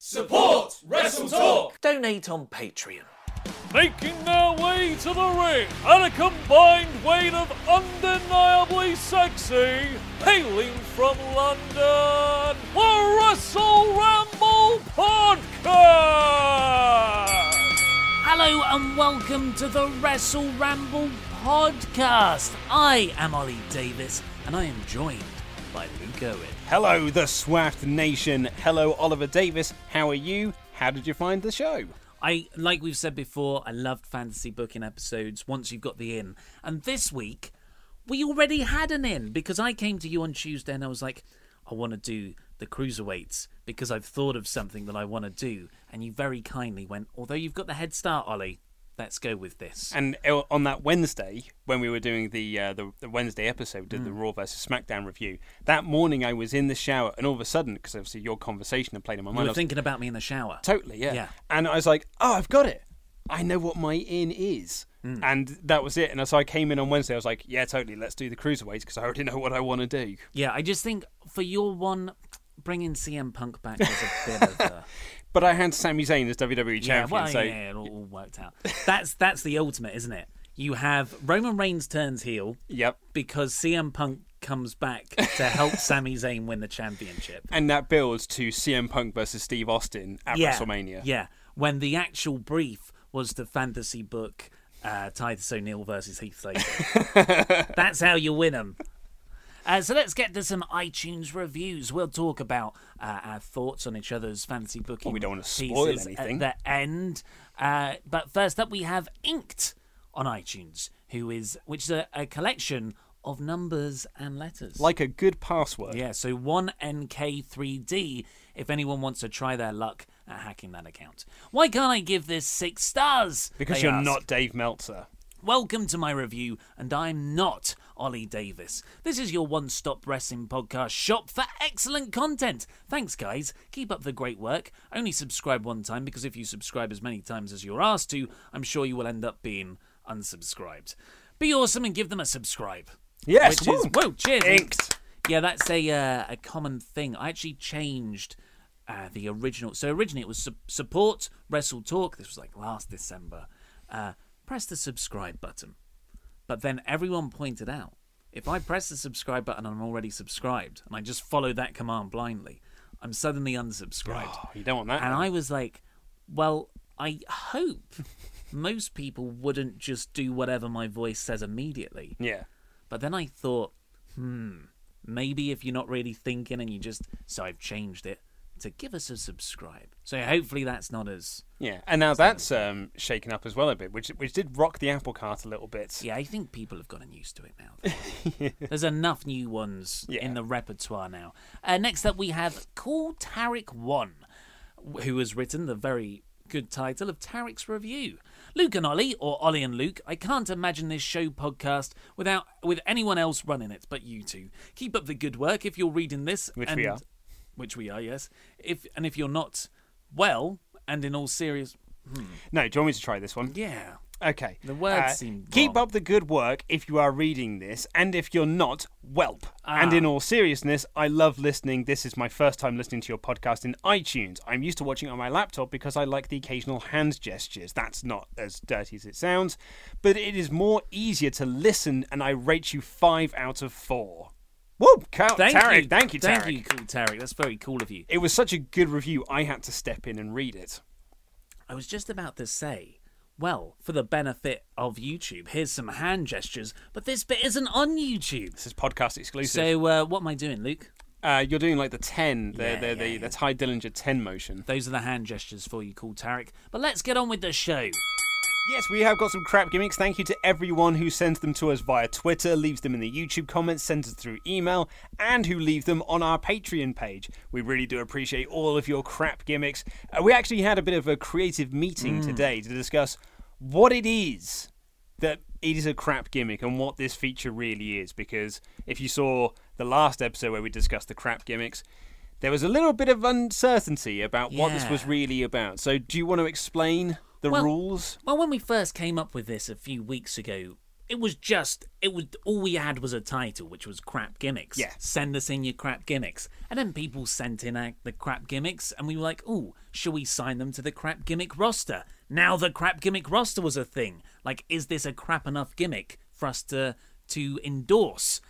Support WrestleTalk! Donate on Patreon. Making their way to the ring at a combined weight of undeniably sexy, hailing from London, the Wrestle Ramble Podcast! Hello and welcome to the Wrestle Ramble Podcast. I am Ollie Davis and I am joined by Luke Owen. Hello, the Swaft Nation. Hello, Oliver Davis. How are you? How did you find the show? Like we've said before, I loved fantasy booking episodes once you've got the in. And this week, we already had an in because I came to you on Tuesday and I was like, I want to do the Cruiserweights because I've thought of something that I want to do. And you very kindly went, although you've got the head start, Ollie, let's go with this. And on that Wednesday, when we were doing the Wednesday episode, did the Raw versus SmackDown review, that morning I was in the shower, and all of a sudden, because obviously your conversation had played in my mind. You were thinking about me in the shower. Totally, yeah. And I was like, oh, I've got it. I know what my in is. Mm. And that was it. And so I came in on Wednesday, I was like, yeah, totally, let's do the Cruiserweights, because I already know what I want to do. Yeah, I just think for your one, bringing CM Punk back was a bit of a... But I had Sami Zayn as WWE champion. Yeah, well, so... yeah, it all worked out. That's the ultimate, isn't it? You have Roman Reigns turns heel. Yep. Because CM Punk comes back to help Sami Zayn win the championship. And that builds to CM Punk versus Steve Austin at WrestleMania. Yeah, when the actual brief was to fantasy book Titus O'Neil versus Heath Slater. That's how you win them. So let's get to some iTunes reviews. We'll talk about our thoughts on each other's fantasy booking. Well, we don't want to spoil anything at the end. But first up, we have Inked on iTunes, which is a collection of numbers and letters, like a good password. Yeah. So 1NK3D. If anyone wants to try their luck at hacking that account, why can't I give this 6 stars? Because you're not Dave Meltzer. Welcome to my review, and I'm not Ollie Davis. This is your one-stop wrestling podcast shop for excellent content. Thanks, guys. Keep up the great work. Only subscribe one time, because if you subscribe as many times as you're asked to, I'm sure you will end up being unsubscribed. Be awesome and give them a subscribe. Yes. Which is, whoa, cheers. Inked. Yeah, that's a common thing. I actually changed the original. So originally it was support WrestleTalk. This was like last December. Press the subscribe button. But then everyone pointed out, if I press the subscribe button and I'm already subscribed, and I just follow that command blindly, I'm suddenly unsubscribed. Oh, you don't want that. And I was like, well, I hope most people wouldn't just do whatever my voice says immediately. Yeah. But then I thought, maybe if you're not really thinking and you just... So I've changed it to give us a subscribe. So hopefully that's not as... Yeah, and now that's shaken up as well a bit, which did rock the apple cart a little bit. Yeah, I think people have gotten used to it now. Yeah. There's enough new ones in the repertoire now. Next up we have Cool Tarek One, who has written the very good title of Tarek's Review. Luke and Ollie, or Ollie and Luke, I can't imagine this show podcast with anyone else running it but you two. Keep up the good work if you're reading this. We are. Which we are, yes. If you're not, well... And in all serious... No, do you want me to try this one? Yeah. Okay. The words seem Keep wrong. Up the good work if you are reading this, and if you're not, welp. Ah. And in all seriousness, I love listening. This is my first time listening to your podcast in iTunes. I'm used to watching it on my laptop because I like the occasional hand gestures. That's not as dirty as it sounds, but it is more easier to listen, and I rate you 5 out of 4. Woo! Thank you, Tarek. Thank you, Cool Tarek. That's very cool of you. It was such a good review, I had to step in and read it. I was just about to say, well, for the benefit of YouTube, here's some hand gestures, but this bit isn't on YouTube. This is podcast exclusive. So what am I doing, Luke? You're doing like the 10. That's Ty Dillinger 10 motion. Those are the hand gestures for you, Cool Tarek. But let's get on with the show. Yes, we have got some crap gimmicks. Thank you to everyone who sends them to us via Twitter, leaves them in the YouTube comments, sends us through email, and who leave them on our Patreon page. We really do appreciate all of your crap gimmicks. We actually had a bit of a creative meeting today to discuss what it is that is a crap gimmick and what this feature really is. Because if you saw the last episode where we discussed the crap gimmicks, there was a little bit of uncertainty about what this was really about. So do you want to explain the rules? Well, when we first came up with this a few weeks ago, it was all we had was a title, which was crap gimmicks. Yeah. Send us in your crap gimmicks. And then people sent in the crap gimmicks, and we were like, oh, shall we sign them to the crap gimmick roster? Now the crap gimmick roster was a thing. Like, is this a crap enough gimmick for us to endorse?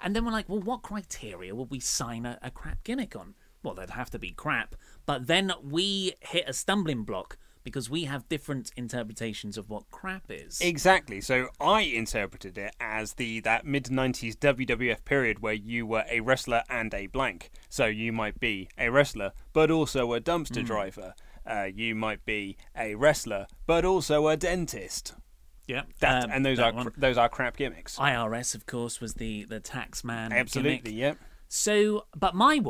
And then we're like, well, what criteria would we sign a crap gimmick on? Well, they'd have to be crap. But then we hit a stumbling block, because we have different interpretations of what crap is. Exactly. So I interpreted it as that mid-90s WWF period where you were a wrestler and a blank. So you might be a wrestler, but also a dumpster driver. You might be a wrestler, but also a dentist. Yeah, and those are crap gimmicks. IRS, of course, was the tax man. Absolutely, yep. Yeah. So, but my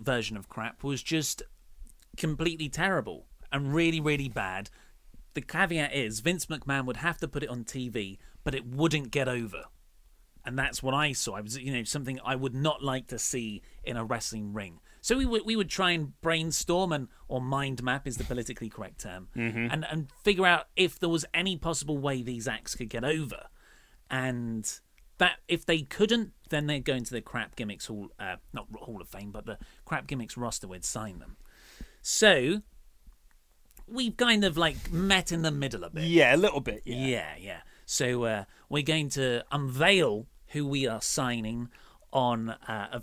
version of crap was just completely terrible and really, really bad. The caveat is Vince McMahon would have to put it on TV, but it wouldn't get over. And that's what I saw. It was, something I would not like to see in a wrestling ring. So we would try and brainstorm or mind map is the politically correct term, and figure out if there was any possible way these acts could get over. And that if they couldn't, then they'd go into the crap gimmicks hall, not Hall of Fame, but the crap gimmicks roster. We'd sign them. So we've kind of like met in the middle a bit. Yeah, a little bit. Yeah, yeah, yeah. So we're going to unveil who we are signing on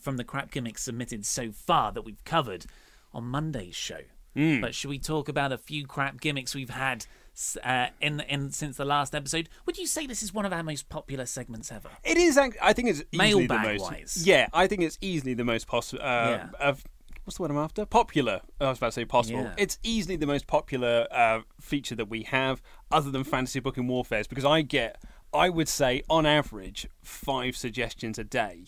from the crap gimmicks submitted so far that we've covered on Monday's show. But should we talk about a few crap gimmicks we've had since the last episode? Would you say this is one of our most popular segments ever? It is. I think it's easily mailbag the most. Wise. Yeah, I think it's easily the most possible. What's the word I'm after? Popular. I was about to say possible. Yeah. It's easily the most popular feature that we have, other than Fantasy Booking Warfares, because I would say, on average, 5 suggestions a day.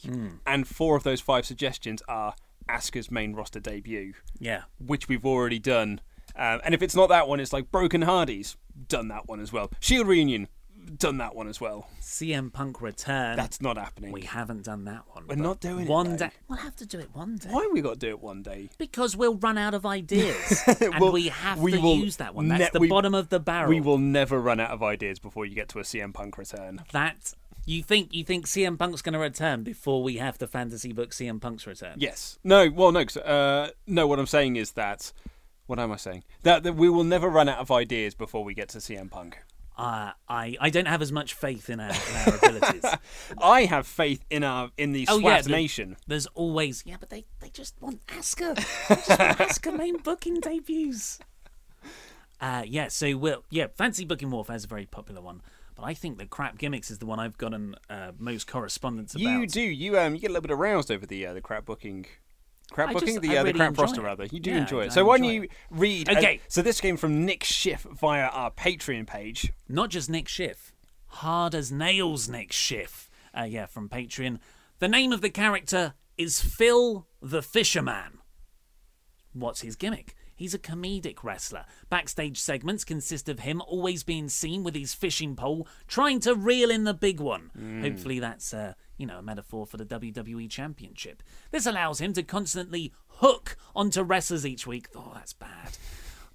And 4 of those 5 suggestions are Asuka's main roster debut. Yeah. Which we've already done. And if it's not that one, it's like Broken Hardys. Done that one as well. Shield Reunion. Done that one as well. CM Punk return. That's not happening. We haven't done that one. We're not doing it. One day. We'll have to do it one day. Why have we got to do it one day? Because we'll run out of ideas. And we will use that one. That's the bottom of the barrel. We will never run out of ideas before you get to a CM Punk return. That you think CM Punk's going to return before we have the fantasy book CM Punk's return? Yes. No. Well, no. No. What I'm saying is that. What am I saying? That we will never run out of ideas before we get to CM Punk. I don't have as much faith in our abilities. I have faith in the Swav Nation. There's always... Yeah, but they just want Asuka. They just want Asuka main booking debuts. Fancy Booking Warfare is a very popular one. But I think the crap gimmicks is the one I've gotten most correspondence about. You do. You get a little bit aroused over the crap booking... Crap booking? The crap roster, rather. You do enjoy it. So why don't you read... Okay. So this came from Nick Schiff via our Patreon page. Not just Nick Schiff. Hard as nails, Nick Schiff. From Patreon. The name of the character is Phil the Fisherman. What's his gimmick? He's a comedic wrestler. Backstage segments consist of him always being seen with his fishing pole, trying to reel in the big one. Hopefully that's... a metaphor for the WWE Championship. This allows him to constantly hook onto wrestlers each week. Oh, that's bad.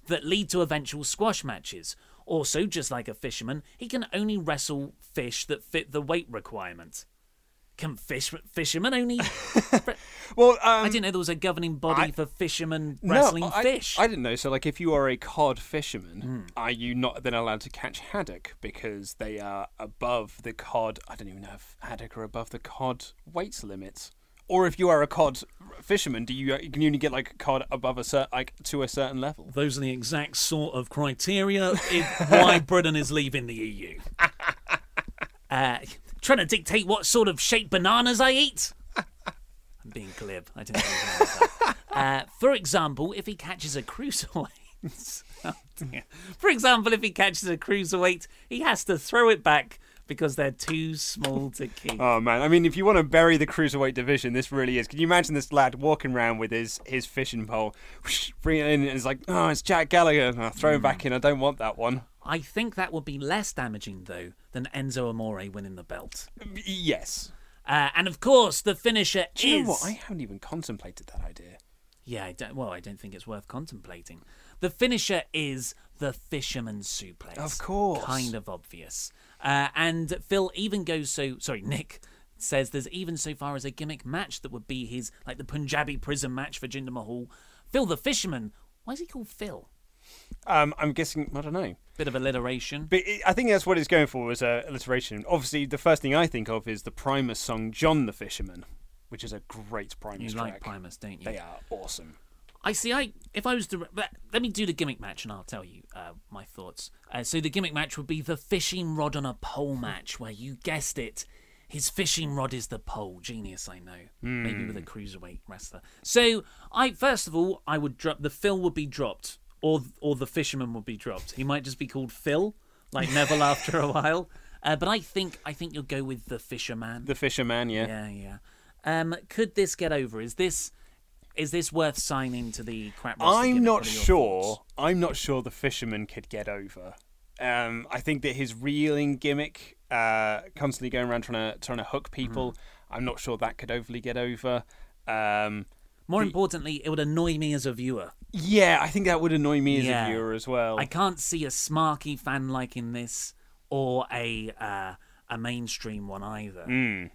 That lead to eventual squash matches. Also, just like a fisherman, he can only wrestle fish that fit the weight requirement. Can fishermen only... I didn't know there was a governing body for fishermen wrestling fish. I didn't know. So, if you are a cod fisherman, are you not then allowed to catch haddock because they are above the cod... I don't even know if haddock are above the cod weights limits. Or if you are a cod fisherman, you can only get cod above to a certain level. Those are the exact sort of criteria why Britain is leaving the EU. Trying to dictate what sort of shaped bananas I eat. being glib. I didn't know that. For example, if he catches a cruiserweight, he has to throw it back because they're too small to keep. Oh, man. I mean, if you want to bury the cruiserweight division, this really is. Can you imagine this lad walking around with his fishing pole, bring it in, and it's like, oh, it's Jack Gallagher. Oh, throw him back in. I don't want that one. I think that would be less damaging, though, than Enzo Amore winning the belt. Yes. And, of course, the finisher is... Do you know what? I haven't even contemplated that idea. Yeah, I don't think it's worth contemplating. The finisher is the fisherman's suplex. Of course. Kind of obvious. And Phil even goes so... Sorry, Nick says there's even so far as a gimmick match that would be his... Like the Punjabi prison match for Jinder Mahal. Phil the Fisherman. Why is he called Phil? I'm guessing... I don't know. Bit of alliteration. But I think that's what it's going for, is alliteration. Obviously, the first thing I think of is the Primus song, John the Fisherman, which is a great Primus track. You like Primus, don't you? They are awesome. I see. If I was to... Let me do the gimmick match and I'll tell you my thoughts. So the gimmick match would be the fishing rod on a pole match, where you guessed it, his fishing rod is the pole. Genius, I know. Maybe with a cruiserweight wrestler. So, first of all, I would drop... The Phil would be dropped. Or the fisherman would be dropped. He might just be called Phil, like Neville after a while. But I think you'll go with the fisherman. The fisherman, yeah. Yeah, yeah. Could this get over? Is this worth signing to the crap? I'm not sure. Thoughts? I'm not sure the fisherman could get over. I think that his reeling gimmick, constantly going around trying to hook people. I'm not sure that could overly get over. More importantly, it would annoy me as a viewer. Yeah, I think that would annoy me as a viewer as well. I can't see a smarky fan liking this or a mainstream one either.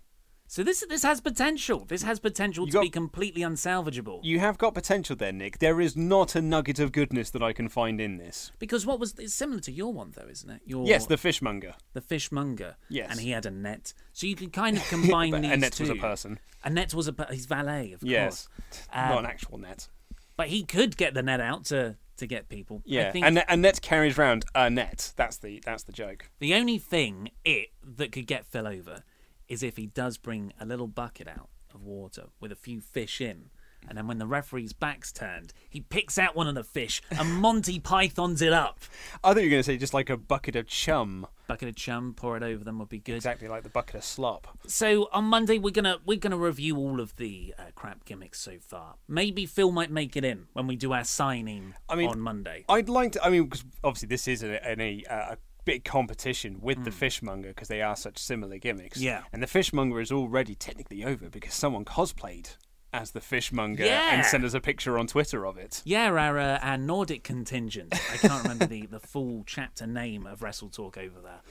So this has potential. This has potential to be completely unsalvageable. You have got potential there, Nick. There is not a nugget of goodness that I can find in this. Because it's similar to your one, though, isn't it? Yes, the fishmonger. The fishmonger. Yes. And he had a net. So you can kind of combine these two. A net was a person. A net was his valet, of course. Not an actual net. But he could get the net out to get people. Yeah, I think and a net carries round a net. That's the joke. The only thing that could get Phil over is if he does bring a little bucket out of water with a few fish in, and then when the referee's back's turned, he picks out one of the fish and Monty Pythons it up. I thought you were going to say just like a bucket of chum. Bucket of chum, pour it over them would be good. Exactly like the bucket of slop. So on Monday we're gonna review all of the crap gimmicks so far. Maybe Phil might make it in when we do our signing on Monday. I'd like to. I mean, because obviously this is a big competition with the fishmonger because they are such similar gimmicks. Yeah. And the fishmonger is already technically over because someone cosplayed as the fishmonger and sent us a picture on Twitter of it. Yeah, our Nordic contingent. I can't remember the full chapter name of WrestleTalk over there.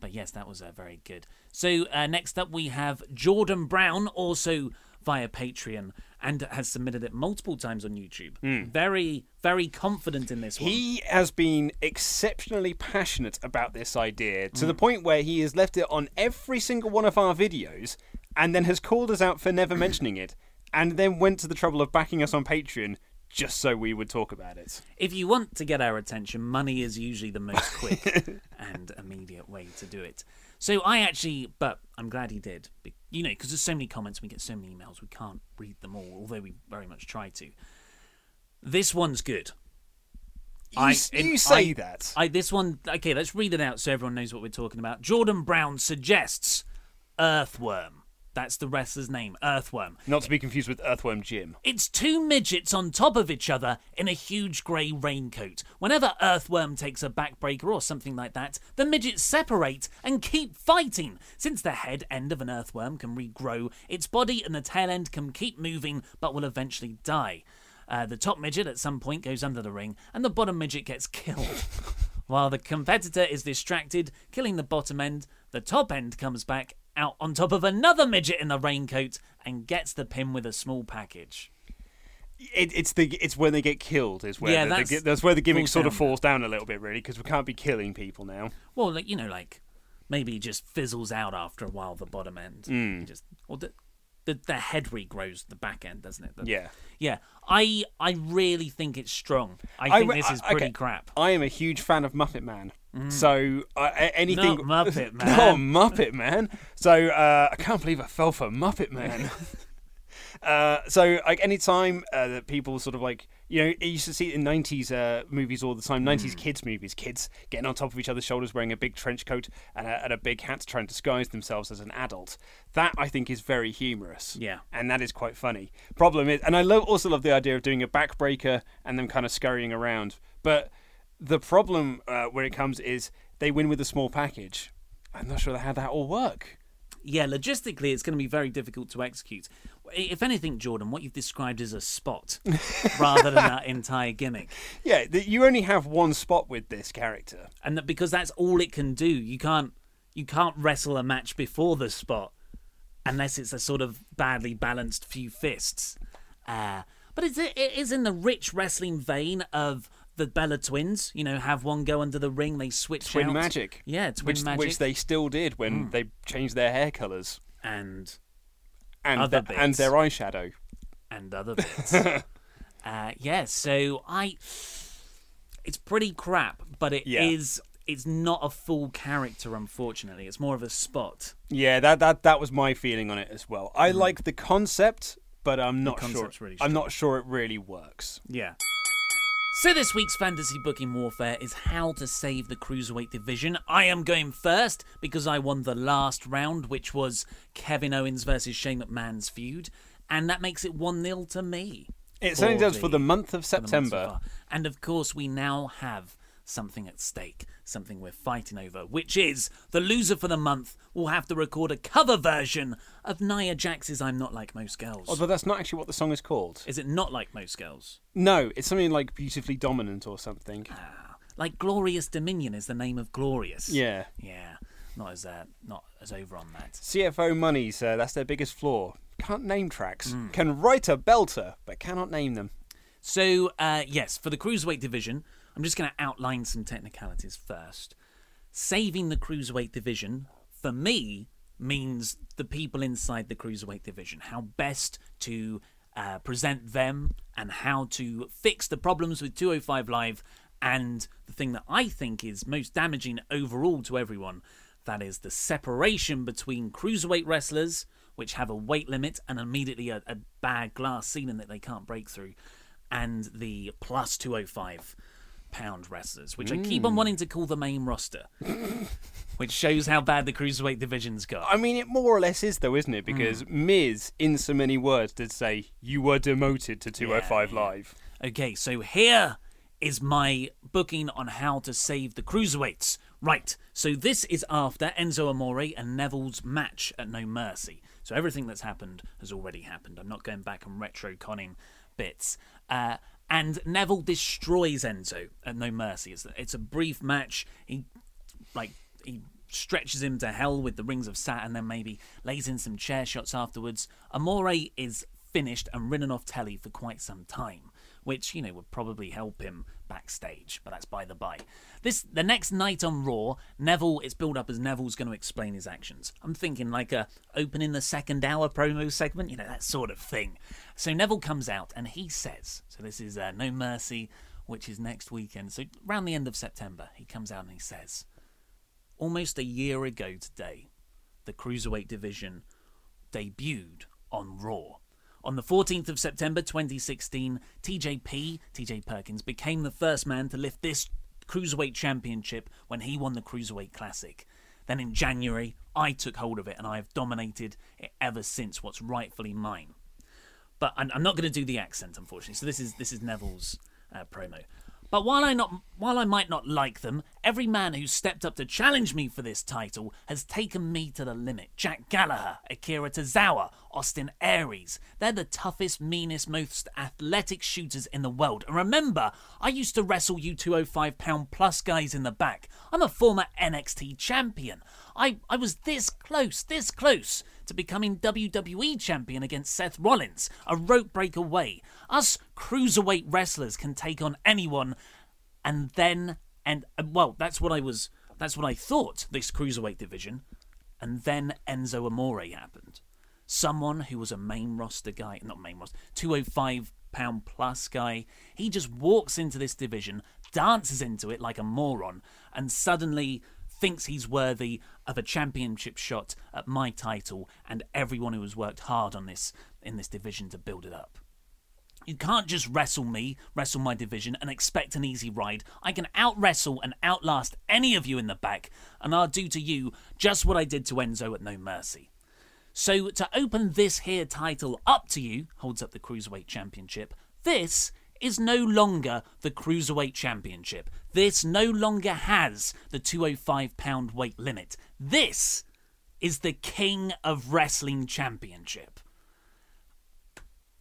But yes, that was very good. So next up we have Jordan Brown, also via Patreon, and has submitted it multiple times on YouTube. Very, very confident in this one. He has been exceptionally passionate about this idea to the point where he has left it on every single one of our videos and then has called us out for never mentioning it and then went to the trouble of backing us on Patreon just so we would talk about it. If you want to get our attention, money is usually the most quick and immediate way to do it. So but I'm glad he did, you know, because there's so many comments, we get so many emails, we can't read them all, although we very much try to. This one's good. This one, okay, let's read it out so everyone knows what we're talking about. Jordan Brown suggests Earthworm. That's the wrestler's name, Earthworm. Not to be confused with Earthworm Jim. It's two midgets on top of each other in a huge grey raincoat. Whenever Earthworm takes a backbreaker or something like that, the midgets separate and keep fighting. Since the head end of an Earthworm can regrow, its body and the tail end can keep moving but will eventually die. The top midget at some point goes under the ring and the bottom midget gets killed. While the competitor is distracted, killing the bottom end, the top end comes back out on top of another midget in the raincoat and gets the pin with a small package. It's when they get killed is where that's where the gimmick sort of falls down a little bit, really, because we can't be killing people now. Well, like, you know, like maybe it just fizzles out after a while, the bottom end. The head regrows the back end, doesn't it? Yeah. I really think it's strong. I think this is pretty crap. I am a huge fan of Muppet Man. So anything... Not Muppet Man. So I can't believe I fell for Muppet Man. So like any time that people sort of like, you know, you used to see it in 90s movies all the time, 90s kids movies, kids getting on top of each other's shoulders wearing a big trench coat and a big hat to try and disguise themselves as an adult. That, I think, is very humorous. Yeah. And that is quite funny. Problem is, and I also love the idea of doing a backbreaker and them kind of scurrying around. But the problem where it comes is they win with a small package. I'm not sure how that will work. Yeah, logistically, it's going to be very difficult to execute. If anything, Jordan, what you've described is a spot rather than that entire gimmick. Yeah, you only have one spot with this character. And that, because that's all it can do. You can't wrestle a match before the spot unless it's a sort of badly balanced few fists. But it is in the rich wrestling vein of the Bella Twins, you know, have one go under the ring, they switch twin out. Magic. Yeah, twin magic. Which they still did when they changed their hair colours. And other bits. And their eyeshadow. And other bits. It's pretty crap, but it's not a full character, unfortunately. It's more of a spot. Yeah, that was my feeling on it as well. I like the concept, but I'm not sure. Really I'm not sure it really works. Yeah. So this week's Fantasy Booking Warfare is how to save the Cruiserweight division. I am going first because I won the last round, which was Kevin Owens versus Shane McMahon's feud, and that makes it 1-0 to me. It certainly does for the month of September. And of course, we now have something at stake, something we're fighting over, which is the loser for the month will have to record a cover version of Nia Jax's I'm Not Like Most Girls. Although that's not actually what the song is called. Is it Not Like Most Girls? No, it's something like Beautifully Dominant or something. Like Glorious Dominion is the name of Glorious. Yeah. Yeah, not as over on that. CFO Money's, that's their biggest flaw. Can't name tracks. Can write a belter, but cannot name them. So, yes, for the Cruiserweight division, I'm just going to outline some technicalities first. Saving the Cruiserweight division, for me, means the people inside the Cruiserweight division, how best to present them and how to fix the problems with 205 Live and the thing that I think is most damaging overall to everyone, that is the separation between Cruiserweight wrestlers, which have a weight limit and immediately a bad glass ceiling that they can't break through, and the plus 205 pound wrestlers, which I keep on wanting to call the main roster, which shows how bad the Cruiserweight division's got. I mean, it more or less is, though, isn't it? Because Miz, in so many words, did say, you were demoted to 205 Live. Okay, so here is my booking on how to save the Cruiserweights. Right, so this is after Enzo Amore and Neville's match at No Mercy. So everything that's happened has already happened. I'm not going back and retro-conning bits. And Neville destroys Enzo at No Mercy. It's a brief match. He stretches him to hell with the Rings of Saturn, then maybe lays in some chair shots afterwards. Amore is finished and ridden off telly for quite some time, which, you know, would probably help him backstage, but that's by the by. The next night on Raw, Neville, it's built up as Neville's going to explain his actions. I'm thinking like a opening the second hour promo segment, you know, that sort of thing. So Neville comes out and he says, so this is No Mercy, which is next weekend, so around the end of September, he comes out and he says, almost a year ago today, the Cruiserweight division debuted on Raw. On the 14th of September 2016, TJ Perkins, became the first man to lift this Cruiserweight Championship when he won the Cruiserweight Classic. Then in January, I took hold of it and I have dominated it ever since, what's rightfully mine. But I'm not going to do the accent, unfortunately. So this is Neville's promo. But while I might not like them, every man who stepped up to challenge me for this title has taken me to the limit. Jack Gallagher, Akira Tozawa, Austin Aries. They're the toughest, meanest, most athletic shooters in the world. And remember, I used to wrestle you 205 pound plus guys in the back. I'm a former NXT champion. I was this close to becoming WWE champion against Seth Rollins, a rope break away. Us Cruiserweight wrestlers can take on anyone, that's what I thought, this Cruiserweight division, and then Enzo Amore happened. Someone who was a 205 pound plus guy, he just walks into this division, dances into it like a moron, and suddenly thinks he's worthy of a championship shot at my title and everyone who has worked hard on this in this division to build it up. You can't just wrestle my division, and expect an easy ride. I can out-wrestle and outlast any of you in the back, and I'll do to you just what I did to Enzo at No Mercy. So to open this here title up to you, holds up the Cruiserweight Championship, this is no longer the Cruiserweight Championship. This no longer has the 205-pound weight limit. This is the King of Wrestling Championship.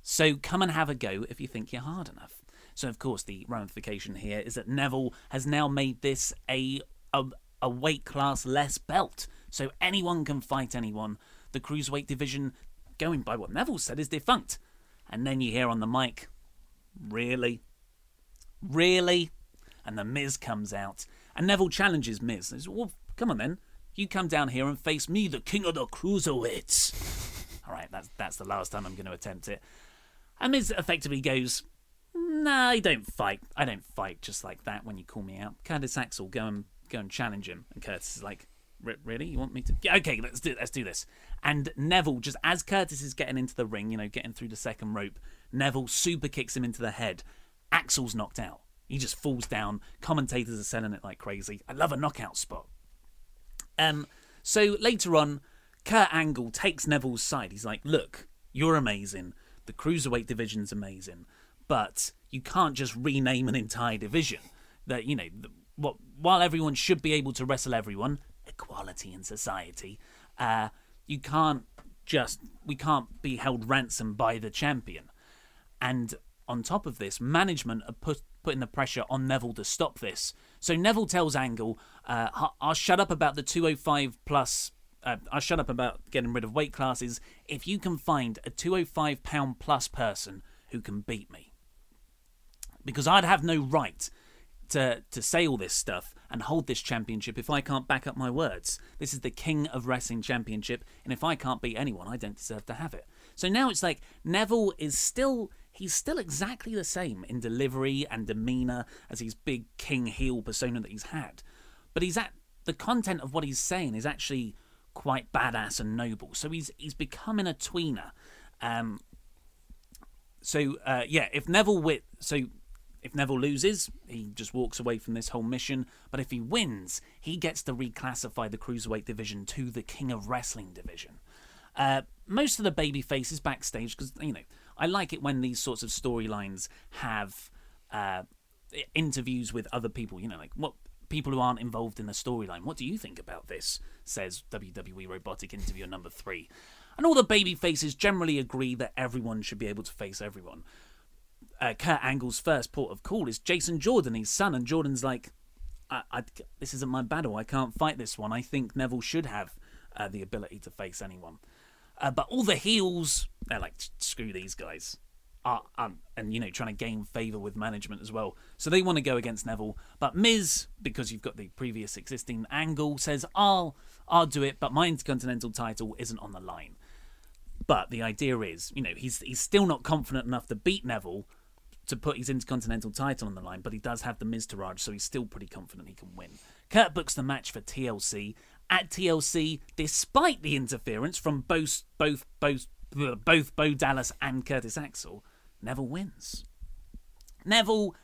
So come and have a go if you think you're hard enough. So, of course, the ramification here is that Neville has now made this a weight class less belt. So anyone can fight anyone. The Cruiserweight division, going by what Neville said, is defunct. And then you hear on the mic, really? Really? And the Miz comes out. And Neville challenges Miz. He says, well, come on then. You come down here and face me, the King of the Cruiserweights. All right, that's the last time I'm going to attempt it. And Miz effectively goes, nah, I don't fight. I don't fight just like that when you call me out. Curtis Axel, go and challenge him. And Curtis is like, really? You want me to? Yeah, okay, let's do this. And Neville, just as Curtis is getting into the ring, you know, getting through the second rope, Neville super kicks him into the head. Axel's knocked out. He just falls down. Commentators are selling it like crazy. I love a knockout spot. So later on, Kurt Angle takes Neville's side. He's like, look, you're amazing. The Cruiserweight division's amazing. But you can't just rename an entire division. That, you know, while everyone should be able to wrestle everyone, equality in society, we can't be held ransom by the champion. And on top of this, management are putting the pressure on Neville to stop this. So Neville tells Angle, I'll shut up about the 205 plus, I'll shut up about getting rid of weight classes if you can find a 205 pound plus person who can beat me. Because I'd have no right to say all this stuff and hold this championship if I can't back up my words. This is the King of Wrestling Championship, and if I can't beat anyone, I don't deserve to have it. So now it's like Neville is still... He's still exactly the same in delivery and demeanour as his big king heel persona that he's had. But the content of what he's saying is actually quite badass and noble. So he's becoming a tweener. If Neville loses, he just walks away from this whole mission. But if he wins, he gets to reclassify the Cruiserweight division to the King of Wrestling division. Most of the baby faces backstage, because, you know, I like it when these sorts of storylines have interviews with other people, you know, like what people who aren't involved in the storyline. What do you think about this? Says WWE Robotic Interviewer number 3. And all the baby faces generally agree that everyone should be able to face everyone. Kurt Angle's first port of call is Jason Jordan, his son, and Jordan's like, this isn't my battle, I can't fight this one. I think Neville should have the ability to face anyone. But all the heels, they're like, screw these guys. And, you know, trying to gain favour with management as well. So they want to go against Neville. But Miz, because you've got the previous existing angle, says, I'll do it, but my Intercontinental title isn't on the line. But the idea is, you know, he's still not confident enough to beat Neville to put his Intercontinental title on the line, but he does have the Miztourage, so he's still pretty confident he can win. Kurt books the match for TLC. At TLC, despite the interference from both Bo Dallas and Curtis Axel, Neville wins. Neville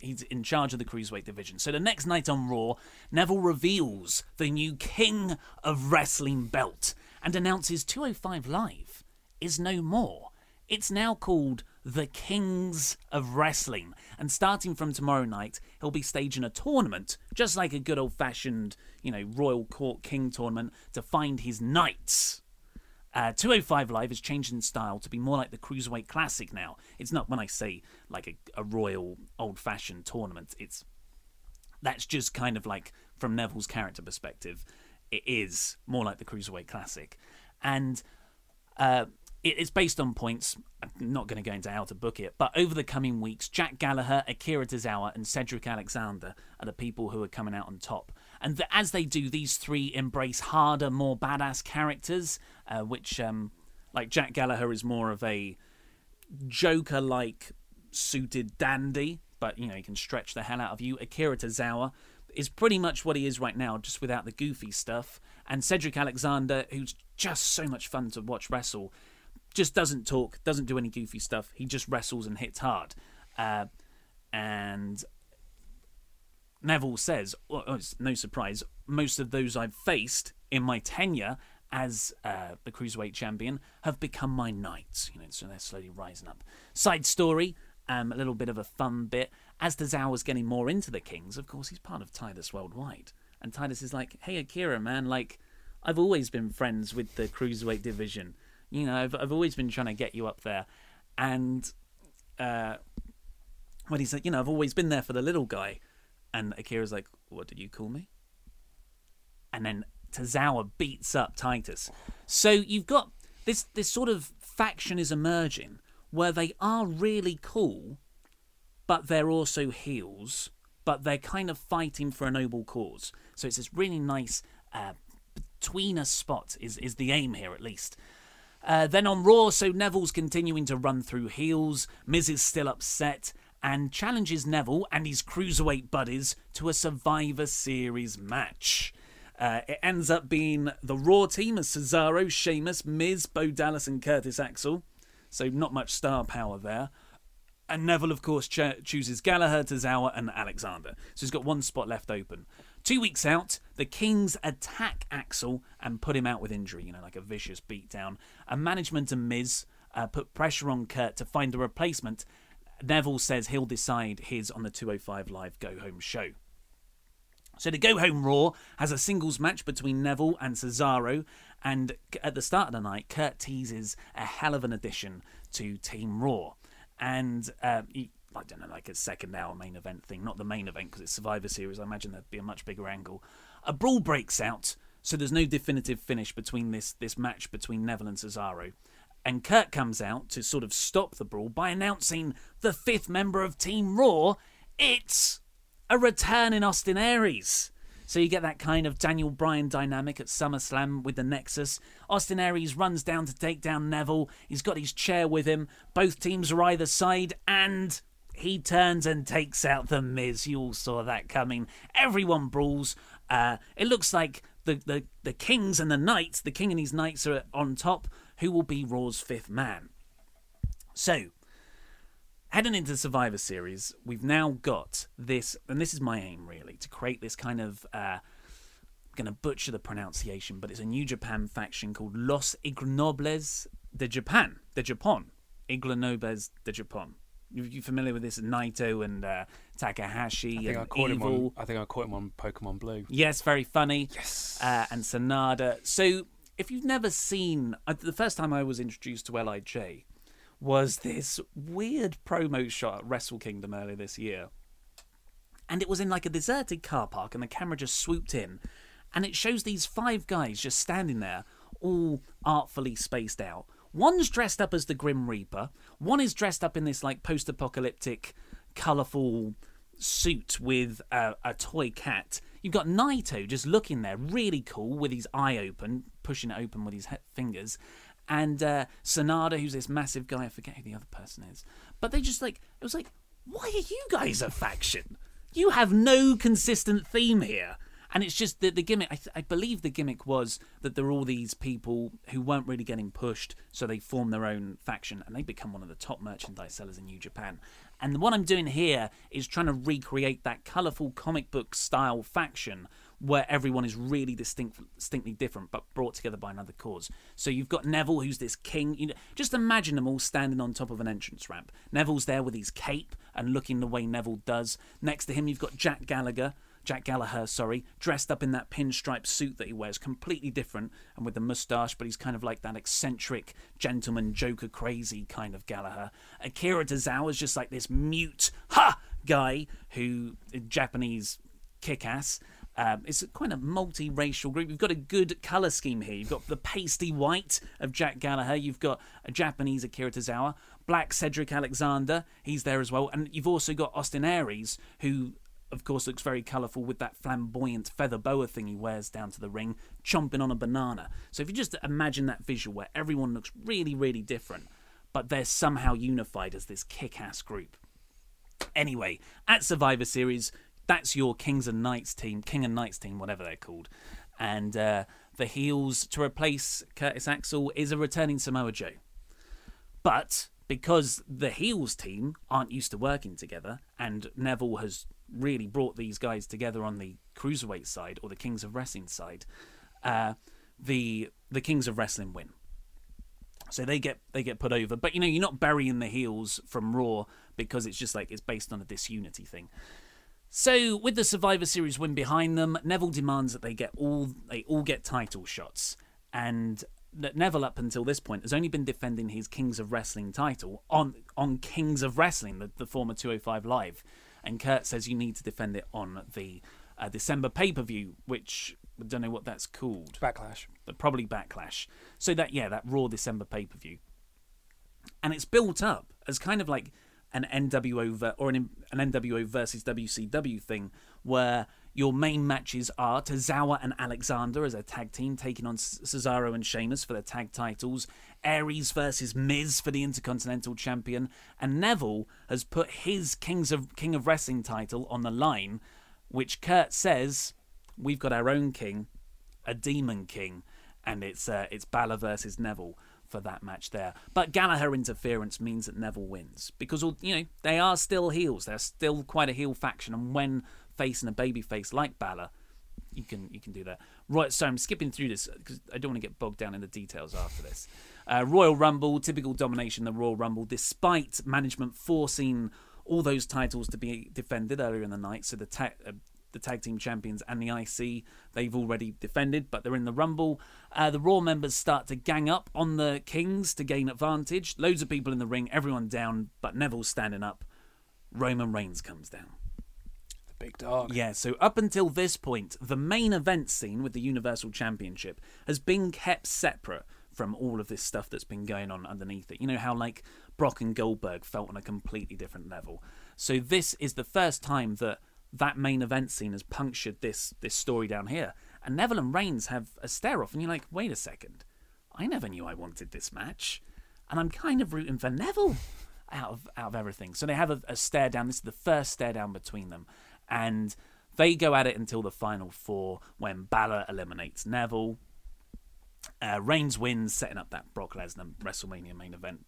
he's in charge of the Cruiserweight division. So the next night on Raw, Neville reveals the new King of Wrestling belt and announces 205 Live is no more. It's now called the Kings of Wrestling. And starting from tomorrow night, he'll be staging a tournament, just like a good old-fashioned, you know, Royal Court King tournament, to find his knights. 205 Live has changed in style to be more like the Cruiserweight Classic now. It's not, when I say, like a royal old-fashioned tournament, that's just kind of like, from Neville's character perspective, it is more like the Cruiserweight Classic. And... It's based on points. I'm not going to go into how to book it, but over the coming weeks, Jack Gallagher, Akira Tozawa, and Cedric Alexander are the people who are coming out on top. And as they do, these three embrace harder, more badass characters, which, like Jack Gallagher, is more of a Joker-like suited dandy, but, you know, he can stretch the hell out of you. Akira Tozawa is pretty much what he is right now, just without the goofy stuff. And Cedric Alexander, who's just so much fun to watch wrestle. just doesn't talk, doesn't do any goofy stuff. He just wrestles and hits hard. And Neville says, well, it's no surprise, most of those I've faced in my tenure as the Cruiserweight champion have become my knights. You know, so they're slowly rising up. Side story, a little bit of a fun bit. As Tozawa was getting more into the Kings, of course, he's part of Tidus Worldwide. And Tidus is like, hey, Akira, man, like, I've always been friends with the Cruiserweight division. You know, I've always been trying to get you up there. And when he said, you know, I've always been there for the little guy. And Akira's like, what did you call me? And then Tozawa beats up Tidus. So you've got this sort of faction is emerging where they are really cool, but they're also heels, but they're kind of fighting for a noble cause. So it's this really nice betweener spot is the aim here, at least. Then on Raw, so Neville's continuing to run through heels. Miz is still upset and challenges Neville and his Cruiserweight buddies to a Survivor Series match. It ends up being the Raw team as Cesaro, Sheamus, Miz, Bo Dallas and Curtis Axel. So not much star power there. And Neville, of course, chooses Gallagher, Tozawa and Alexander. So he's got one spot left open. 2 weeks out, the Kings attack Axel and put him out with injury, you know, like a vicious beatdown. And management and Miz put pressure on Kurt to find a replacement. Neville says he'll decide his on the 205 Live go-home show. So the go-home Raw has a singles match between Neville and Cesaro. And at the start of the night, Kurt teases a hell of an addition to Team Raw. And I don't know, like a second hour main event thing, not the main event because it's Survivor Series. I imagine there'd be a much bigger angle. A brawl breaks out, so there's no definitive finish between this match between Neville and Cesaro. And Kurt comes out to sort of stop the brawl by announcing the fifth member of Team Raw. It's a return in Austin Aries. So you get that kind of Daniel Bryan dynamic at SummerSlam with the Nexus. Austin Aries runs down to take down Neville. He's got his chair with him. Both teams are either side and he turns and takes out The Miz. You all saw that coming. Everyone brawls. It looks like the Kings and the Knights, the King and his Knights are on top, who will be Raw's fifth man. So, heading into Survivor Series, we've now got this, and this is my aim really, to create this kind of, I'm going to butcher the pronunciation, but it's a New Japan faction called Los Ignobles de Japan. Ignobles de Japan. You familiar with this? Naito and Takahashi and Evil. I think I caught him on Pokemon Blue. Yes, very funny. Yes. And Sanada. So if you've never seen, the first time I was introduced to LIJ, was this weird promo shot at Wrestle Kingdom earlier this year. And it was in like a deserted car park and the camera just swooped in. And it shows these five guys just standing there, all artfully spaced out. One's dressed up as the Grim Reaper. One is dressed up in this like post-apocalyptic, colourful suit with a toy cat. You've got Naito just looking there, really cool, with his eye open, pushing it open with his fingers. And Sanada, who's this massive guy, I forget who the other person is. But they just like, it was like, why are you guys a faction? You have no consistent theme here. And it's just that the gimmick, I believe the gimmick was that there are all these people who weren't really getting pushed, so they form their own faction and they become one of the top merchandise sellers in New Japan. And what I'm doing here is trying to recreate that colourful comic book style faction where everyone is really distinctly different but brought together by another cause. So you've got Neville, who's this king. You know, just imagine them all standing on top of an entrance ramp. Neville's there with his cape and looking the way Neville does. Next to him, you've got Jack Gallagher, dressed up in that pinstripe suit that he wears, completely different, and with the moustache, but he's kind of like that eccentric gentleman, Joker crazy kind of Gallagher. Akira Tozawa is just like this mute, guy who, Japanese kick-ass. It's a kind of multi-racial group. You've got a good colour scheme here. You've got the pasty white of Jack Gallagher. You've got a Japanese Akira Tozawa. Black Cedric Alexander, he's there as well. And you've also got Austin Aries, who, of course, looks very colourful with that flamboyant feather boa thing he wears down to the ring, chomping on a banana. So if you just imagine that visual where everyone looks really, really different, but they're somehow unified as this kick-ass group. Anyway, at Survivor Series, that's your King and Knights team, whatever they're called. And the heels to replace Curtis Axel is a returning Samoa Joe. But because the heels team aren't used to working together, and Neville has really brought these guys together on the Cruiserweight side, or the Kings of Wrestling side, the Kings of Wrestling win. So they get put over. But, you know, you're not burying the heels from Raw because it's just like it's based on a disunity thing. So with the Survivor Series win behind them, Neville demands that they all get title shots. And Neville, up until this point, has only been defending his Kings of Wrestling title on Kings of Wrestling, the former 205 Live. And Kurt says you need to defend it on the December pay-per-view, which I don't know what that's called. Backlash. But probably Backlash. So that Raw December pay-per-view. And it's built up as kind of like an NWO or an NWO versus WCW thing, where your main matches are Tozawa and Alexander as a tag team taking on Cesaro and Sheamus for their tag titles, Aries versus Miz for the Intercontinental Champion, and Neville has put his King of Wrestling title on the line, which Kurt says, we've got our own king, a Demon King, and it's Balor versus Neville for that match there. But Gallagher interference means that Neville wins, because, you know, they are still heels. They're still quite a heel faction, and when facing a baby face like Balor, you can do that. Right, so I'm skipping through this because I don't want to get bogged down in the details after this. Royal Rumble, typical domination of the Royal Rumble, despite management forcing all those titles to be defended earlier in the night. So the tag team champions and the IC, they've already defended, but they're in the Rumble. The Raw members start to gang up on the Kings to gain advantage. Loads of people in the ring, everyone down, but Neville's standing up. Roman Reigns comes down. Big dog. Yeah, so up until this point, the main event scene with the Universal Championship has been kept separate from all of this stuff that's been going on underneath it. You know how, like, Brock and Goldberg felt on a completely different level. So this is the first time that main event scene has punctured this story down here. And Neville and Reigns have a stare-off, and you're like, wait a second, I never knew I wanted this match. And I'm kind of rooting for Neville out of everything. So they have a stare down. This is the first stare down between them. And they go at it until the final four, when Balor eliminates Neville. Reigns wins, setting up that Brock Lesnar WrestleMania main event.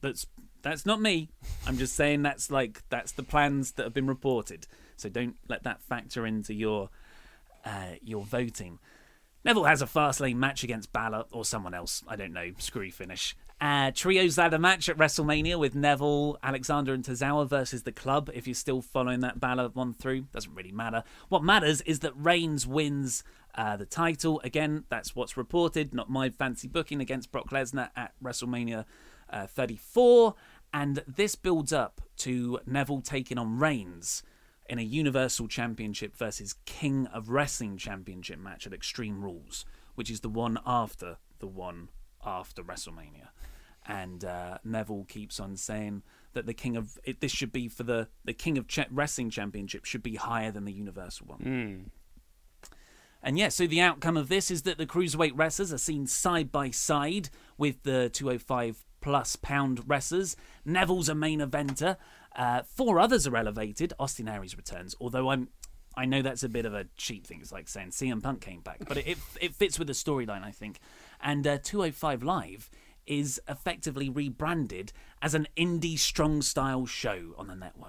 That's not me. I'm just saying that's the plans that have been reported. So don't let that factor into your voting. Neville has a fast lane match against Balor or someone else. I don't know. Screwy finish. Trios ladder match at WrestleMania with Neville, Alexander and Tozawa versus the Club. If you're still following that Balor one through, doesn't really matter. What matters is that Reigns wins the title. Again, that's what's reported, not my fancy booking, against Brock Lesnar at WrestleMania 34. And this builds up to Neville taking on Reigns in a Universal Championship versus King of Wrestling Championship match at Extreme Rules, which is the one after the one after WrestleMania. And Neville keeps on saying that this should be for the King of Wrestling Championship should be higher than the Universal one. And yeah, so the outcome of this is that the Cruiserweight wrestlers are seen side by side with the 205 plus pound wrestlers. Neville's a main eventer. Four others are elevated. Austin Aries returns, although I know that's a bit of a cheap thing. It's like saying CM Punk came back, but it fits with the storyline, I think. And 205 Live is effectively rebranded as an indie strong style show on the network.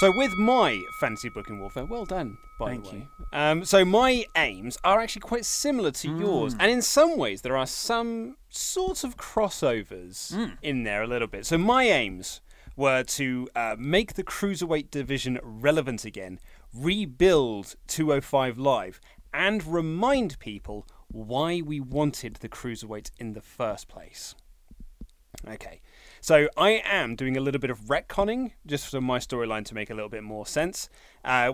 So with my fancy book in warfare, well done, by the way. Thank you. So my aims are actually quite similar to yours. And in some ways, there are some sort of crossovers in there a little bit. So my aims were to make the Cruiserweight division relevant again, rebuild 205 Live, and remind people why we wanted the Cruiserweights in the first place. Okay. So I am doing a little bit of retconning, just for my storyline to make a little bit more sense.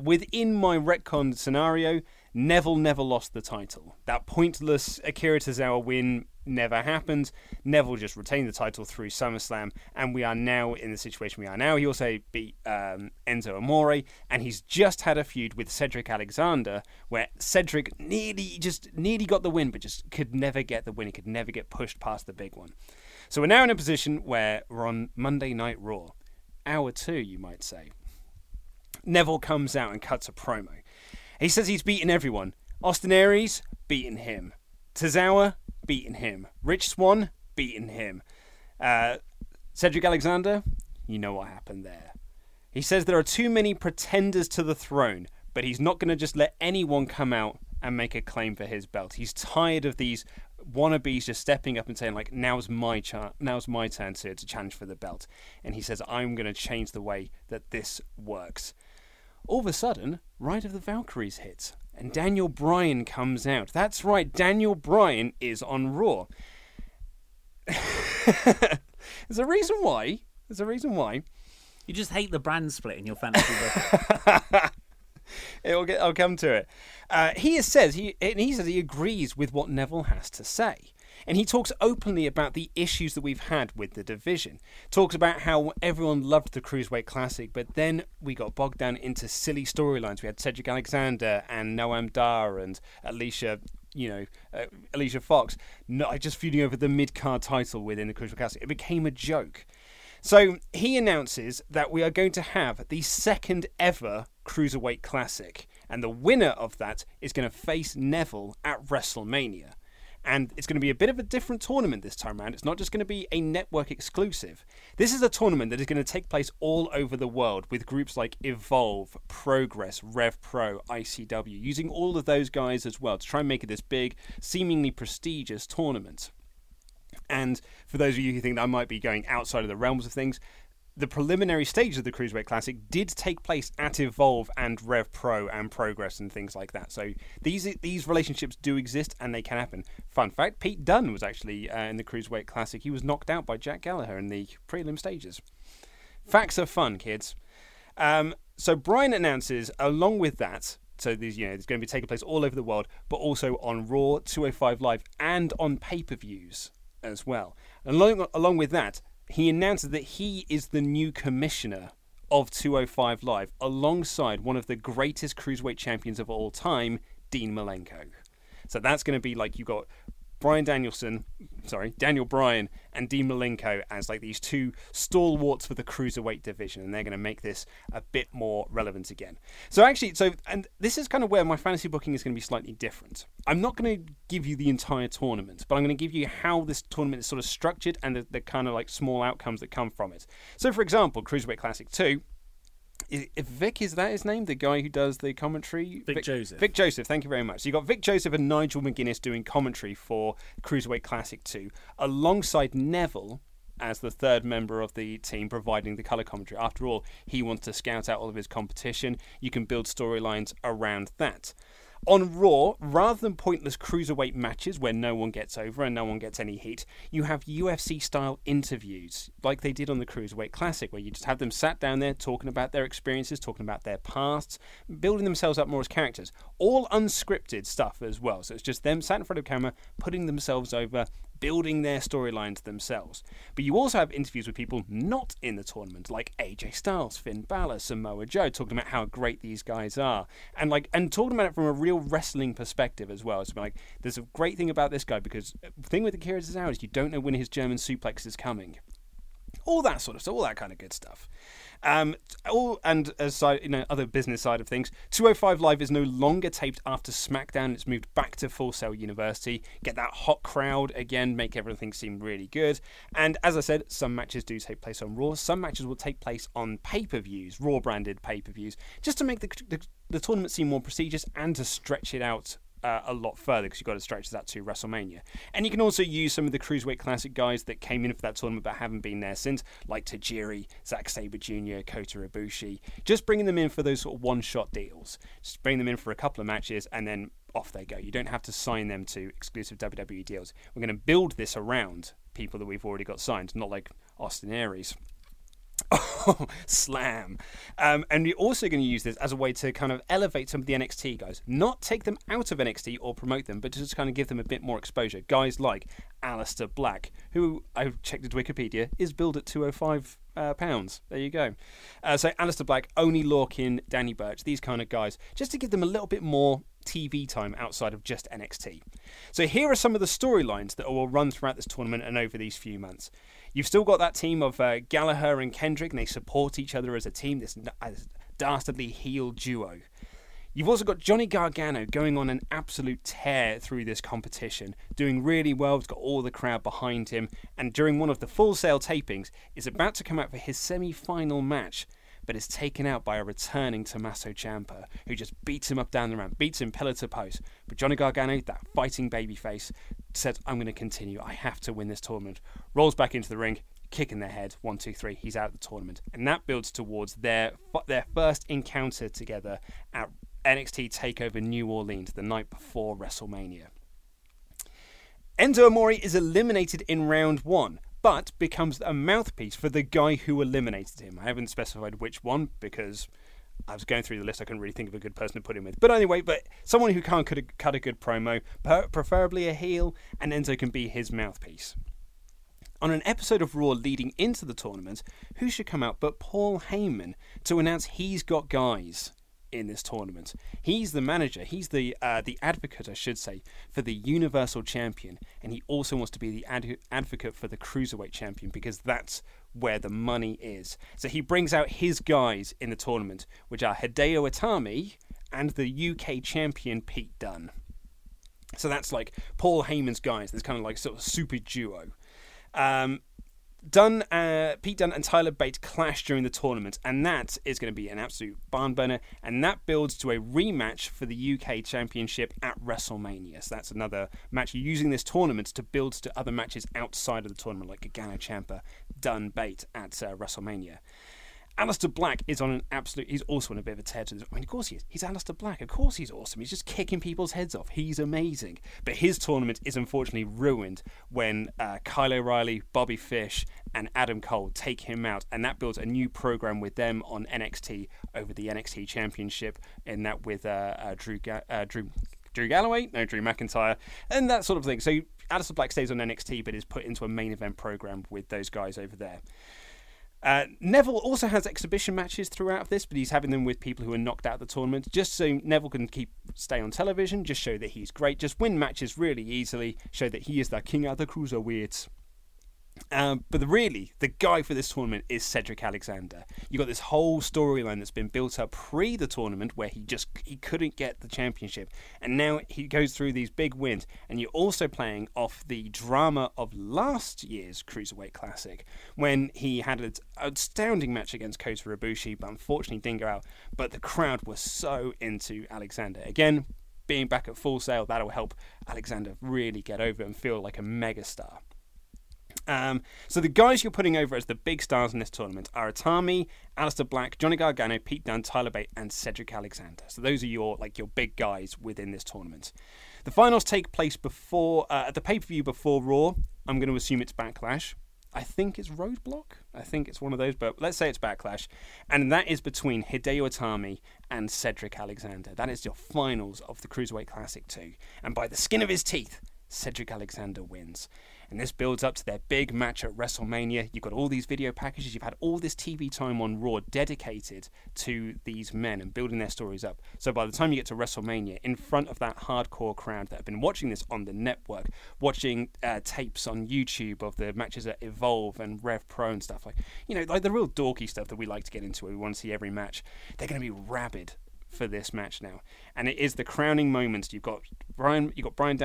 Within my retcon scenario, Neville never lost the title. That pointless Akira Tozawa win never happened. Neville just retained the title through SummerSlam, and we are now in the situation we are now. He also beat Enzo Amore, and he's just had a feud with Cedric Alexander, where Cedric nearly got the win, but just could never get the win. He could never get pushed past the big one. So we're now in a position where we're on Monday Night Raw. Hour two, you might say. Neville comes out and cuts a promo. He says he's beaten everyone. Austin Aries, beaten him. Tozawa, beaten him. Rich Swann, beaten him. Cedric Alexander, you know what happened there. He says there are too many pretenders to the throne, but he's not going to just let anyone come out and make a claim for his belt. He's tired of these wannabes just stepping up and saying, like, now's my turn to challenge for the belt. And he says, I'm going to change the way that this works. All of a sudden, Ride of the Valkyries hits, and Daniel Bryan comes out. That's right, Daniel Bryan is on Raw. There's a reason why. You just hate the brand split in your fantasy book. I'll come to it. He says he agrees with what Neville has to say. And he talks openly about the issues that we've had with the division. Talks about how everyone loved the Cruiserweight Classic, but then we got bogged down into silly storylines. We had Cedric Alexander and Noam Dar and Alicia Fox just feuding over the mid-card title within the Cruiserweight Classic. It became a joke. So he announces that we are going to have the second ever Cruiserweight Classic, and the winner of that is going to face Neville at WrestleMania. And it's going to be a bit of a different tournament this time around. It's not just going to be a network exclusive. This is a tournament that is going to take place all over the world with groups like Evolve, Progress, Rev Pro, ICW, using all of those guys as well to try and make it this big, seemingly prestigious tournament. And for those of you who think that I might be going outside of the realms of things, the preliminary stage of the Cruiserweight Classic did take place at Evolve and Rev Pro and Progress and things like that. So these relationships do exist and they can happen. Fun fact, Pete Dunne was actually in the Cruiserweight Classic. He was knocked out by Jack Gallagher in the prelim stages. Facts are fun, kids. So Bryan announces, along with that, so there's going to be taking place all over the world, but also on Raw, 205 Live, and on pay-per-views as well. And along with that, he announces that he is the new commissioner of 205 Live, alongside one of the greatest cruiserweight champions of all time, Dean Malenko. So that's going to be like, you've got Daniel Bryan and Dean Malenko as like these two stalwarts for the cruiserweight division, and they're going to make this a bit more relevant again. So this is kind of where my fantasy booking is going to be slightly different. I'm not going to give you the entire tournament, but I'm going to give you how this tournament is sort of structured and the kind of like small outcomes that come from it. So for example, Cruiserweight Classic 2, Vic, is that his name? The guy who does the commentary? Vic Joseph. Vic Joseph, thank you very much. So you've got Vic Joseph and Nigel McGuinness doing commentary for Cruiserweight Classic 2, alongside Neville as the third member of the team providing the color commentary. After all, he wants to scout out all of his competition. You can build storylines around that. On Raw, rather than pointless cruiserweight matches where no one gets over and no one gets any heat, you have UFC-style interviews, like they did on the Cruiserweight Classic, where you just have them sat down there talking about their experiences, talking about their pasts, building themselves up more as characters. All unscripted stuff as well, so it's just them sat in front of camera, putting themselves over, building their storylines themselves. But you also have interviews with people not in the tournament, like AJ Styles, Finn Balor, Samoa Joe, talking about how great these guys are, and talking about it from a real wrestling perspective as well. It's like, there's a great thing about this guy, because the thing with Akira Tozawa is you don't know when his German suplex is coming. All that sort of stuff, all that kind of good stuff. And as other business side of things, 205 Live is no longer taped after SmackDown. It's moved back to Full Sail University. Get that hot crowd again, make everything seem really good. And as I said, some matches do take place on Raw. Some matches will take place on pay-per-views, Raw-branded pay-per-views, just to make the tournament seem more prestigious and to stretch it out a lot further, because you've got to stretch that to WrestleMania. And you can also use some of the Cruiserweight Classic guys that came in for that tournament but haven't been there since, like Tajiri, Zack Sabre Jr., Kota Ibushi. Just bringing them in for those sort of one-shot deals. Just bring them in for a couple of matches and then off they go. You don't have to sign them to exclusive WWE deals. We're going to build this around people that we've already got signed, not like Austin Aries. Slam. And you're also going to use this as a way to kind of elevate some of the NXT guys. Not take them out of NXT or promote them, but just kind of give them a bit more exposure. Guys like Aleister Black, who I've checked at Wikipedia, is billed at 205 pounds. There you go. So Aleister Black, Oney Lorcan, Danny Burch, these kind of guys, just to give them a little bit more TV time outside of just NXT. So here are some of the storylines that will run throughout this tournament and over these few months. You've still got that team of Gallagher and Kendrick, and they support each other as a team, this dastardly heel duo. You've also got Johnny Gargano going on an absolute tear through this competition, doing really well. He's got all the crowd behind him, and during one of the Full Sail tapings, is about to come out for his semi-final match, but is taken out by a returning Tommaso Ciampa, who just beats him up down the ramp, beats him pillar to post. But Johnny Gargano, that fighting babyface, says, I'm going to continue, I have to win this tournament. Rolls back into the ring, kick in the head, 1, 2, 3, he's out of the tournament. And that builds towards their first encounter together at NXT TakeOver New Orleans, the night before WrestleMania. Enzo Amore is eliminated in round 1, but becomes a mouthpiece for the guy who eliminated him. I haven't specified which one, because I was going through the list, I couldn't really think of a good person to put him with. But anyway, someone who can't cut a good promo, preferably a heel, and Enzo can be his mouthpiece. On an episode of Raw leading into the tournament, who should come out but Paul Heyman to announce he's got guys in this tournament. He's the manager, he's the advocate, I should say, for the Universal Champion, and he also wants to be the advocate for the Cruiserweight Champion, because that's where the money is. So he brings out his guys in the tournament, which are Hideo Itami and the UK Champion Pete Dunne. So that's like Paul Heyman's guys, there's kind of like sort of super duo. Pete Dunne and Tyler Bate clash during the tournament, and that is going to be an absolute barn burner, and that builds to a rematch for the UK Championship at WrestleMania. So that's another match. You're using this tournament to build to other matches outside of the tournament, like Gargano Ciampa, Dunne Bate at WrestleMania. Aleister Black is on an absolute... He's also on a bit of a tear to this. I mean, of course he is. He's Aleister Black. Of course he's awesome. He's just kicking people's heads off. He's amazing. But his tournament is unfortunately ruined when Kyle O'Reilly, Bobby Fish, and Adam Cole take him out. And that builds a new program with them on NXT over the NXT Championship. And that with Drew Galloway? No, Drew McIntyre. And that sort of thing. So Aleister Black stays on NXT but is put into a main event program with those guys over there. Neville also has exhibition matches throughout this, but he's having them with people who are knocked out of the tournament, just so Neville can stay on television, just show that he's great, just win matches really easily, show that he is the king of the cruiserweights. But really, the guy for this tournament is Cedric Alexander. You've got this whole storyline that's been built up pre the tournament, where he couldn't get the championship, and now he goes through these big wins. And you're also playing off the drama of last year's Cruiserweight Classic, when he had an outstanding match against Kota Ibushi, but unfortunately didn't go out. But the crowd was so into Alexander again. Being back at Full Sail, that'll help Alexander really get over and feel like a megastar. So the guys you're putting over as the big stars in this tournament are Itami, Aleister Black, Johnny Gargano, Pete Dunne, Tyler Bate, and Cedric Alexander. So those are your big guys within this tournament. The finals take place before at the pay-per-view before Raw. I'm going to assume it's Backlash. I think it's Roadblock. I think it's one of those, but let's say it's Backlash. And that is between Hideo Itami and Cedric Alexander. That is your finals of the Cruiserweight Classic 2. And by the skin of his teeth, Cedric Alexander wins. And this builds up to their big match at WrestleMania. You've got all these video packages. You've had all this TV time on Raw dedicated to these men and building their stories up. So by the time you get to WrestleMania, in front of that hardcore crowd that have been watching this on the network, watching tapes on YouTube of the matches at Evolve and Rev Pro and stuff, like the real dorky stuff that we like to get into, where we want to see every match, they're going to be rabid for this match now, and it is the crowning moment. You've got Daniel Bryan,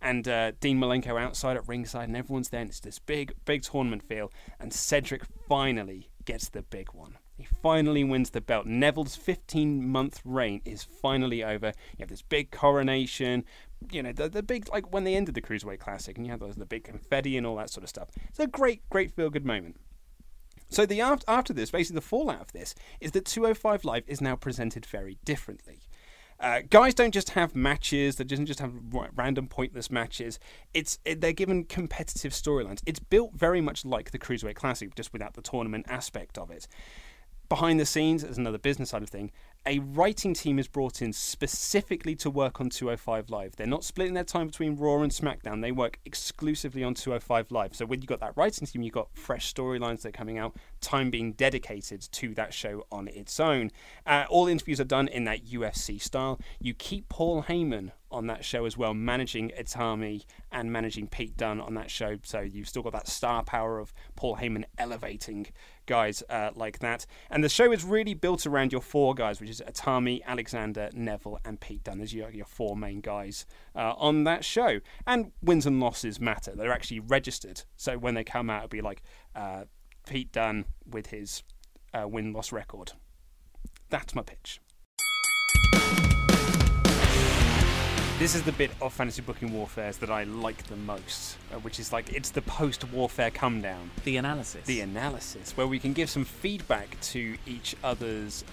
and Dean Malenko outside at ringside, and everyone's there. And it's this big tournament feel, and Cedric finally gets the big one. He finally wins the belt. Neville's 15-month reign is finally over. You have this big coronation. You know, the big, like when they ended the Cruiserweight Classic, and you have the big confetti and all that sort of stuff. It's a great feel-good moment. So after this, basically the fallout of this is that 205 Live is now presented very differently. Guys don't just have matches, they don't just have random pointless matches, they're given competitive storylines. It's built very much like the Cruiserweight Classic, just without the tournament aspect of it. Behind the scenes, as another business side of thing, a writing team is brought in specifically to work on 205 Live. They're not splitting their time between Raw and SmackDown. They work exclusively on 205 Live. So when you've got that writing team, you've got fresh storylines that are coming out, time being dedicated to that show on its own. All interviews are done in that UFC style. You keep Paul Heyman on that show as well, managing Itami and managing Pete Dunne on that show. So you've still got that star power of Paul Heyman elevating guys like that. And the show is really built around your four guys, which is Itami, Alexander, Neville, and Pete Dunne. Those are your four main guys on that show. And wins and losses matter. They're actually registered. So when they come out, it'll be like Pete Dunne with his win-loss record. That's my pitch. This is the bit of Fantasy Booking Warfares that I like the most, which is like, it's the post-warfare come-down. The analysis. The analysis, where we can give some feedback to each other's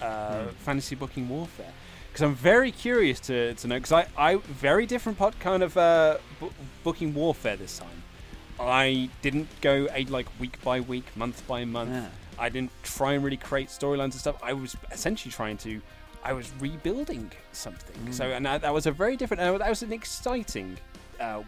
Fantasy Booking Warfare. Because I'm very curious to know, because I very different kind of Booking Warfare this time. I didn't go week by week, month by month. Yeah. I didn't try and really create storylines and stuff. I was essentially I was rebuilding something. That was a very different, that was an exciting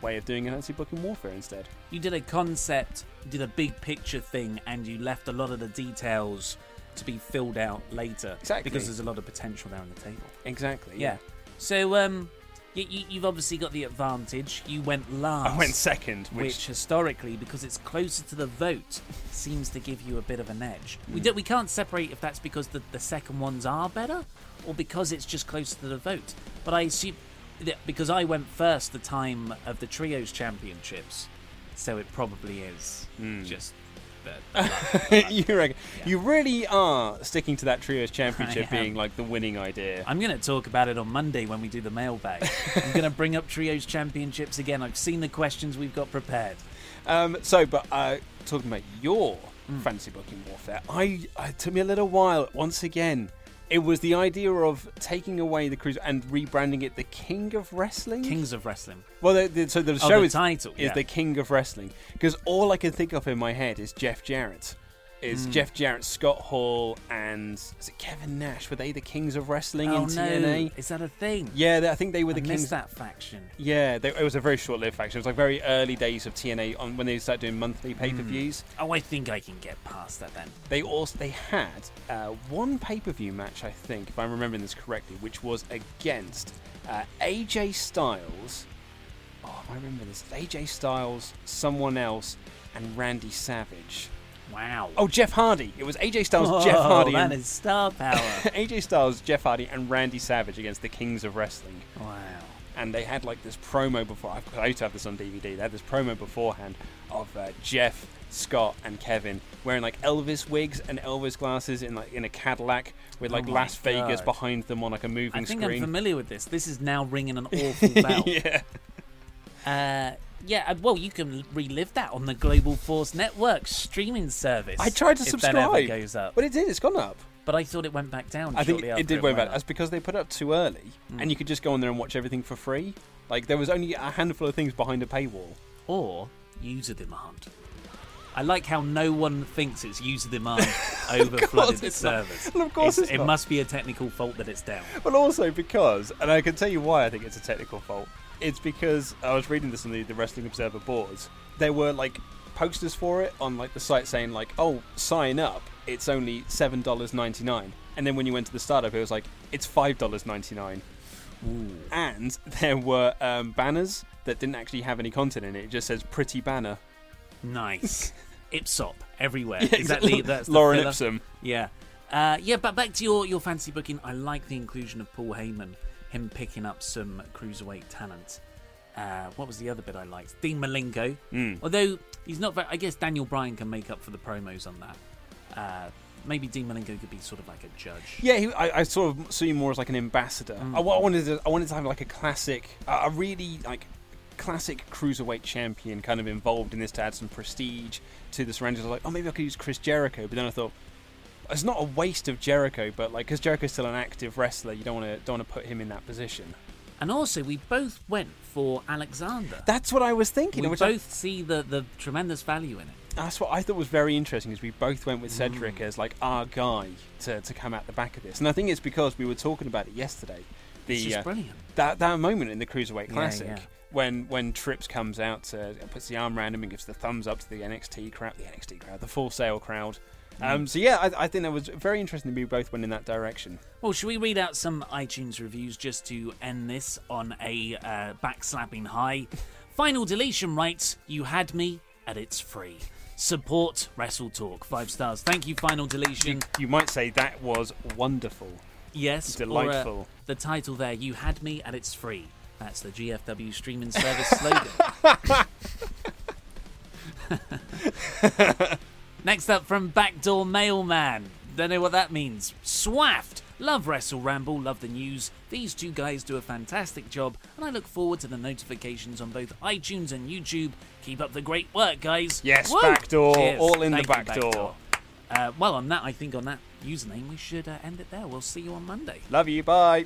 way of doing Fantasy Booking Warfare instead. You did a concept, you did a big picture thing, and you left a lot of the details to be filled out later. Exactly. Because there's a lot of potential there on the table. Exactly. Yeah. So, you've obviously got the advantage. You went last. I went second. Which historically, because it's closer to the vote, seems to give you a bit of an edge. We can't separate if that's because the second ones are better or because it's just closer to the vote. But I assume that because I went first the time of the Trios Championships, so it probably is just... You reckon? Yeah. You really are sticking to that Trios Championship being the winning idea. I'm going to talk about it on Monday when we do the mailbag. I'm going to bring up Trios Championships again. I've seen the questions we've got prepared. Talking about your Fantasy Booking Warfare, it took me a little while. Once again, it was the idea of taking away the cruise and rebranding it the King of Wrestling? Kings of Wrestling. Well, the show is the King of Wrestling. Because all I can think of in my head is Jeff Jarrett. Jeff Jarrett, Scott Hall, and is it Kevin Nash? Were they the Kings of Wrestling in TNA? Is that a thing? Yeah, I think they were the Kings. I missed that faction. Yeah, it was a very short-lived faction. It was very early days of TNA when they started doing monthly pay-per-views. Oh, I think I can get past that then. They had one pay-per-view match, I think, if I'm remembering this correctly, which was against AJ Styles. Oh, I remember this. AJ Styles, someone else, and Randy Savage. Wow. Oh, Jeff Hardy. It was AJ Styles, Jeff Hardy. That is star power. AJ Styles, Jeff Hardy, and Randy Savage against the Kings of Wrestling. Wow. And they had this promo before. I used to have this on DVD. They had this promo beforehand of Jeff, Scott, and Kevin wearing Elvis wigs and Elvis glasses in a Cadillac with Las Vegas behind them on a moving screen. I think I'm familiar with this. This is now ringing an awful bell. Yeah. Yeah, well, you can relive that on the Global Force Network streaming service. I tried to subscribe. If that ever goes up. But it did. It's gone up. But I thought it went back down. I think it did go back. That's because they put it up too early, and you could just go on there and watch everything for free. Like, there was only a handful of things behind a paywall. Or user demand. I like how no one thinks it's user demand overflooded the service. Well, of course it's not. It must be a technical fault that it's down. Well, also because, and I can tell you why I think it's a technical fault, it's because I was reading this on the Wrestling Observer boards. There were, like, posters for it on, like, the site saying, like, oh, sign up. It's only $7.99. And then when you went to the startup, it was like, it's $5.99. Ooh. And there were banners that didn't actually have any content in it. It just says pretty banner. Nice. Ipsop everywhere. Yeah, exactly. That's Lauren Ipsum. Yeah. Yeah, but back to your fantasy booking. I like the inclusion of Paul Heyman, him picking up some cruiserweight talent. What was the other bit I liked? Dean Malenko. Although he's not very, I guess Daniel Bryan can make up for the promos on that. Maybe Dean Malenko could be sort of like a judge. Yeah, I sort of see him more as like an ambassador. I wanted to have like a classic, a really like classic cruiserweight champion kind of involved in this to add some prestige to the surroundings. I was like, oh, maybe I could use Chris Jericho, but then I thought it's not a waste of Jericho, but like because Jericho's still an active wrestler, you don't want to put him in that position. And also, we both went for Alexander. That's what I was thinking. We both see the tremendous value in it. That's what I thought was very interesting, is we both went with Cedric as like our guy to come out the back of this. And I think it's because we were talking about it yesterday. It's just brilliant. That moment in the Cruiserweight Classic when Trips comes out, puts the arm around him and gives the thumbs up to the NXT crowd, the Full Sail crowd. So yeah, I think that was very interesting that we both went in that direction. Well, should we read out some iTunes reviews just to end this on a backslapping high? Final Deletion writes, "You had me at it's free. Support WrestleTalk. 5 stars. Thank you, Final Deletion. You might say that was wonderful. Yes. Delightful. Or, the title there, You Had Me and It's Free. That's the GFW streaming service slogan. Next up from Backdoor Mailman. Don't know what that means. Swaffed. Love Wrestle Ramble, love the news. These two guys do a fantastic job, and I look forward to the notifications on both iTunes and YouTube. Keep up the great work, guys. Yes, woo! Backdoor. Cheers. All in. Thank the backdoor. Well, on that, I think on that username, we should end it there. We'll see you on Monday. Love you. Bye.